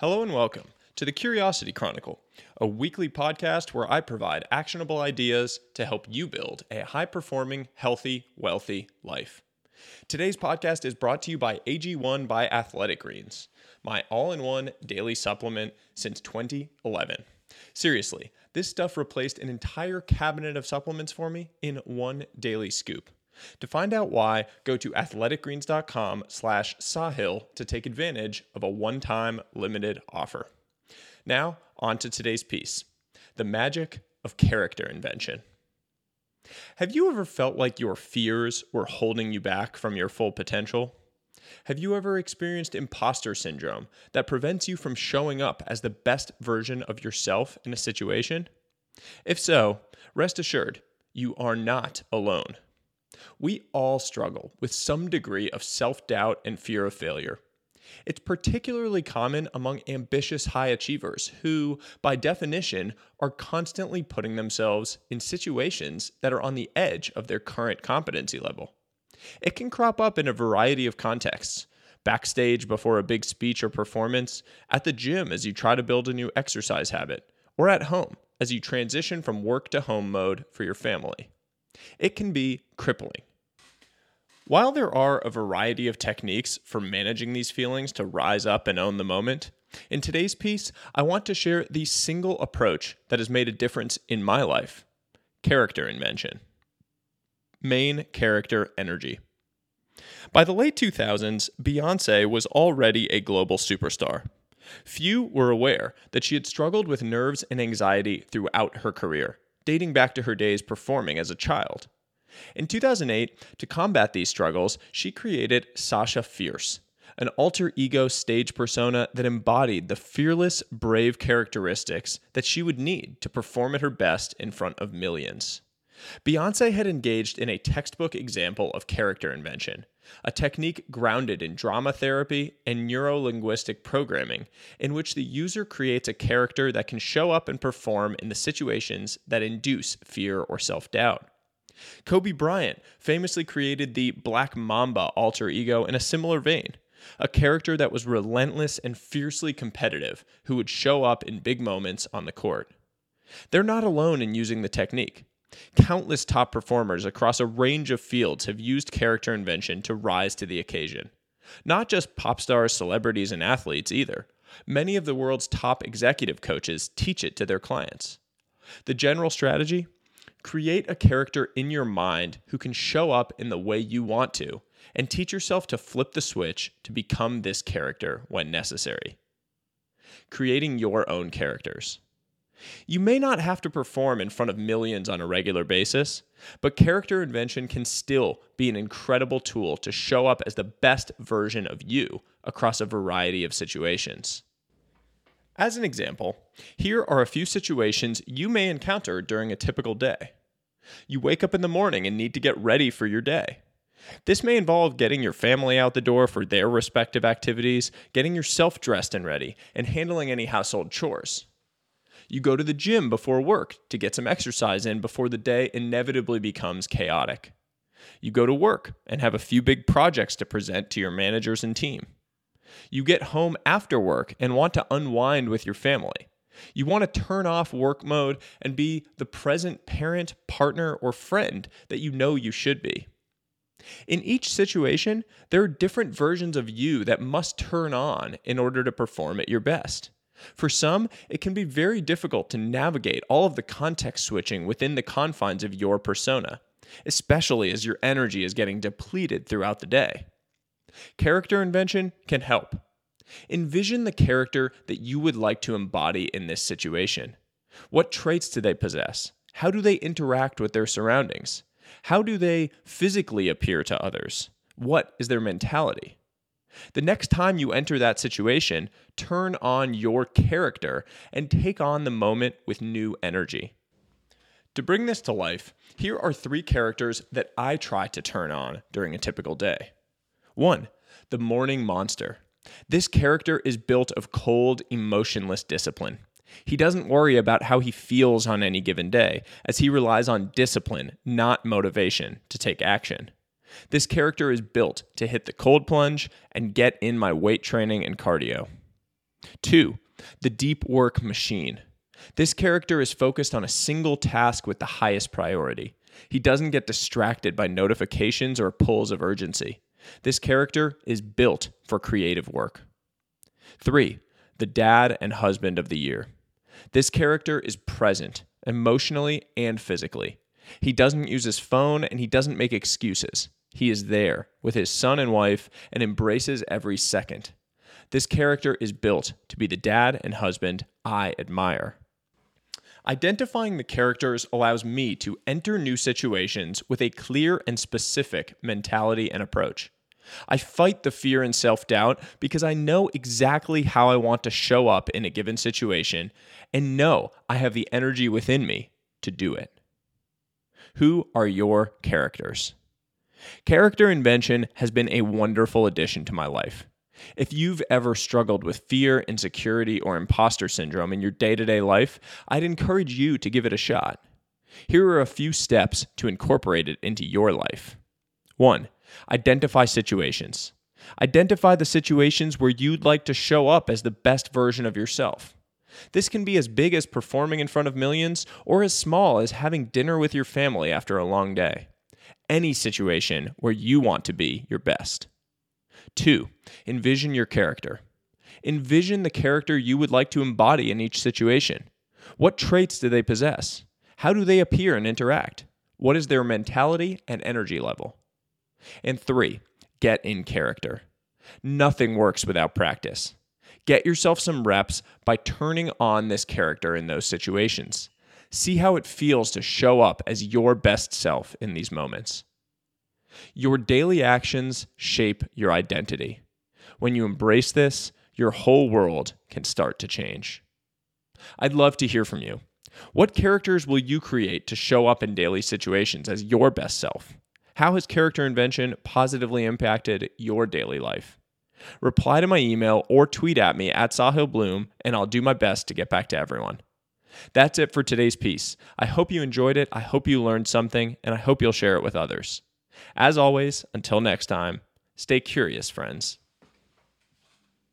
Hello and welcome to the Curiosity Chronicle, a weekly podcast where I provide actionable ideas to help you build a high-performing, healthy, wealthy life. Today's podcast is brought to you by AG1 by Athletic Greens, my all-in-one daily supplement since 2011. Seriously, this stuff replaced an entire cabinet of supplements for me in one daily scoop. To find out why, go to athleticgreens.com/Sahil to take advantage of a one-time limited offer. Now, on to today's piece, the magic of character invention. Have you ever felt like your fears were holding you back from your full potential? Have you ever experienced imposter syndrome that prevents you from showing up as the best version of yourself in a situation? If so, rest assured, you are not alone. We all struggle with some degree of self-doubt and fear of failure. It's particularly common among ambitious high achievers who, by definition, are constantly putting themselves in situations that are on the edge of their current competency level. It can crop up in a variety of contexts: backstage before a big speech or performance, at the gym as you try to build a new exercise habit, or at home as you transition from work to home mode for your family. It can be crippling. While there are a variety of techniques for managing these feelings to rise up and own the moment, in today's piece, I want to share the single approach that has made a difference in my life: character invention. Main character energy. By the late 2000s, Beyoncé was already a global superstar. Few were aware that she had struggled with nerves and anxiety throughout her career, dating back to her days performing as a child. In 2008, to combat these struggles, she created Sasha Fierce, an alter ego stage persona that embodied the fearless, brave characteristics that she would need to perform at her best in front of millions. Beyoncé had engaged in a textbook example of character invention, a technique grounded in drama therapy and neuro-linguistic programming, in which the user creates a character that can show up and perform in the situations that induce fear or self-doubt. Kobe Bryant famously created the Black Mamba alter ego in a similar vein, a character that was relentless and fiercely competitive, who would show up in big moments on the court. They're not alone in using the technique. Countless top performers across a range of fields have used character invention to rise to the occasion. Not just pop stars, celebrities, and athletes either. Many of the world's top executive coaches teach it to their clients. The general strategy? Create a character in your mind who can show up in the way you want to, and teach yourself to flip the switch to become this character when necessary. Creating your own characters. You may not have to perform in front of millions on a regular basis, but character invention can still be an incredible tool to show up as the best version of you across a variety of situations. As an example, here are a few situations you may encounter during a typical day. You wake up in the morning and need to get ready for your day. This may involve getting your family out the door for their respective activities, getting yourself dressed and ready, and handling any household chores. You go to the gym before work to get some exercise in before the day inevitably becomes chaotic. You go to work and have a few big projects to present to your managers and team. You get home after work and want to unwind with your family. You want to turn off work mode and be the present parent, partner, or friend that you know you should be. In each situation, there are different versions of you that must turn on in order to perform at your best. For some, it can be very difficult to navigate all of the context switching within the confines of your persona, especially as your energy is getting depleted throughout the day. Character invention can help. Envision the character that you would like to embody in this situation. What traits do they possess? How do they interact with their surroundings? How do they physically appear to others? What is their mentality? The next time you enter that situation, turn on your character and take on the moment with new energy. To bring this to life, here are three characters that I try to turn on during a typical day. 1. The morning monster. This character is built of cold, emotionless discipline. He doesn't worry about how he feels on any given day, as he relies on discipline, not motivation, to take action. This character is built to hit the cold plunge and get in my weight training and cardio. 2. The deep work machine. This character is focused on a single task with the highest priority. He doesn't get distracted by notifications or pulls of urgency. This character is built for creative work. 3. The dad and husband of the year. This character is present, emotionally and physically. He doesn't use his phone and he doesn't make excuses. He is there with his son and wife and embraces every second. This character is built to be the dad and husband I admire. Identifying the characters allows me to enter new situations with a clear and specific mentality and approach. I fight the fear and self-doubt because I know exactly how I want to show up in a given situation and know I have the energy within me to do it. Who are your characters? Character Invention has been a wonderful addition to my life. If you've ever struggled with fear, insecurity, or imposter syndrome in your day-to-day life, I'd encourage you to give it a shot. Here are a few steps to incorporate it into your life. 1. Identify situations. Identify the situations where you'd like to show up as the best version of yourself. This can be as big as performing in front of millions or as small as having dinner with your family after a long day. Any situation where you want to be your best. 2. Envision your character. Envision the character you would like to embody in each situation. What traits do they possess? How do they appear and interact? What is their mentality and energy level? And 3. Get in character. Nothing works without practice. Get yourself some reps by turning on this character in those situations. See how it feels to show up as your best self in these moments. Your daily actions shape your identity. When you embrace this, your whole world can start to change. I'd love to hear from you. What characters will you create to show up in daily situations as your best self? How has Character Invention positively impacted your daily life? Reply to my email or tweet at me at Sahil Bloom, and I'll do my best to get back to everyone. That's it for today's piece. I hope you enjoyed it, I hope you learned something, and I hope you'll share it with others. As always, until next time, stay curious, friends.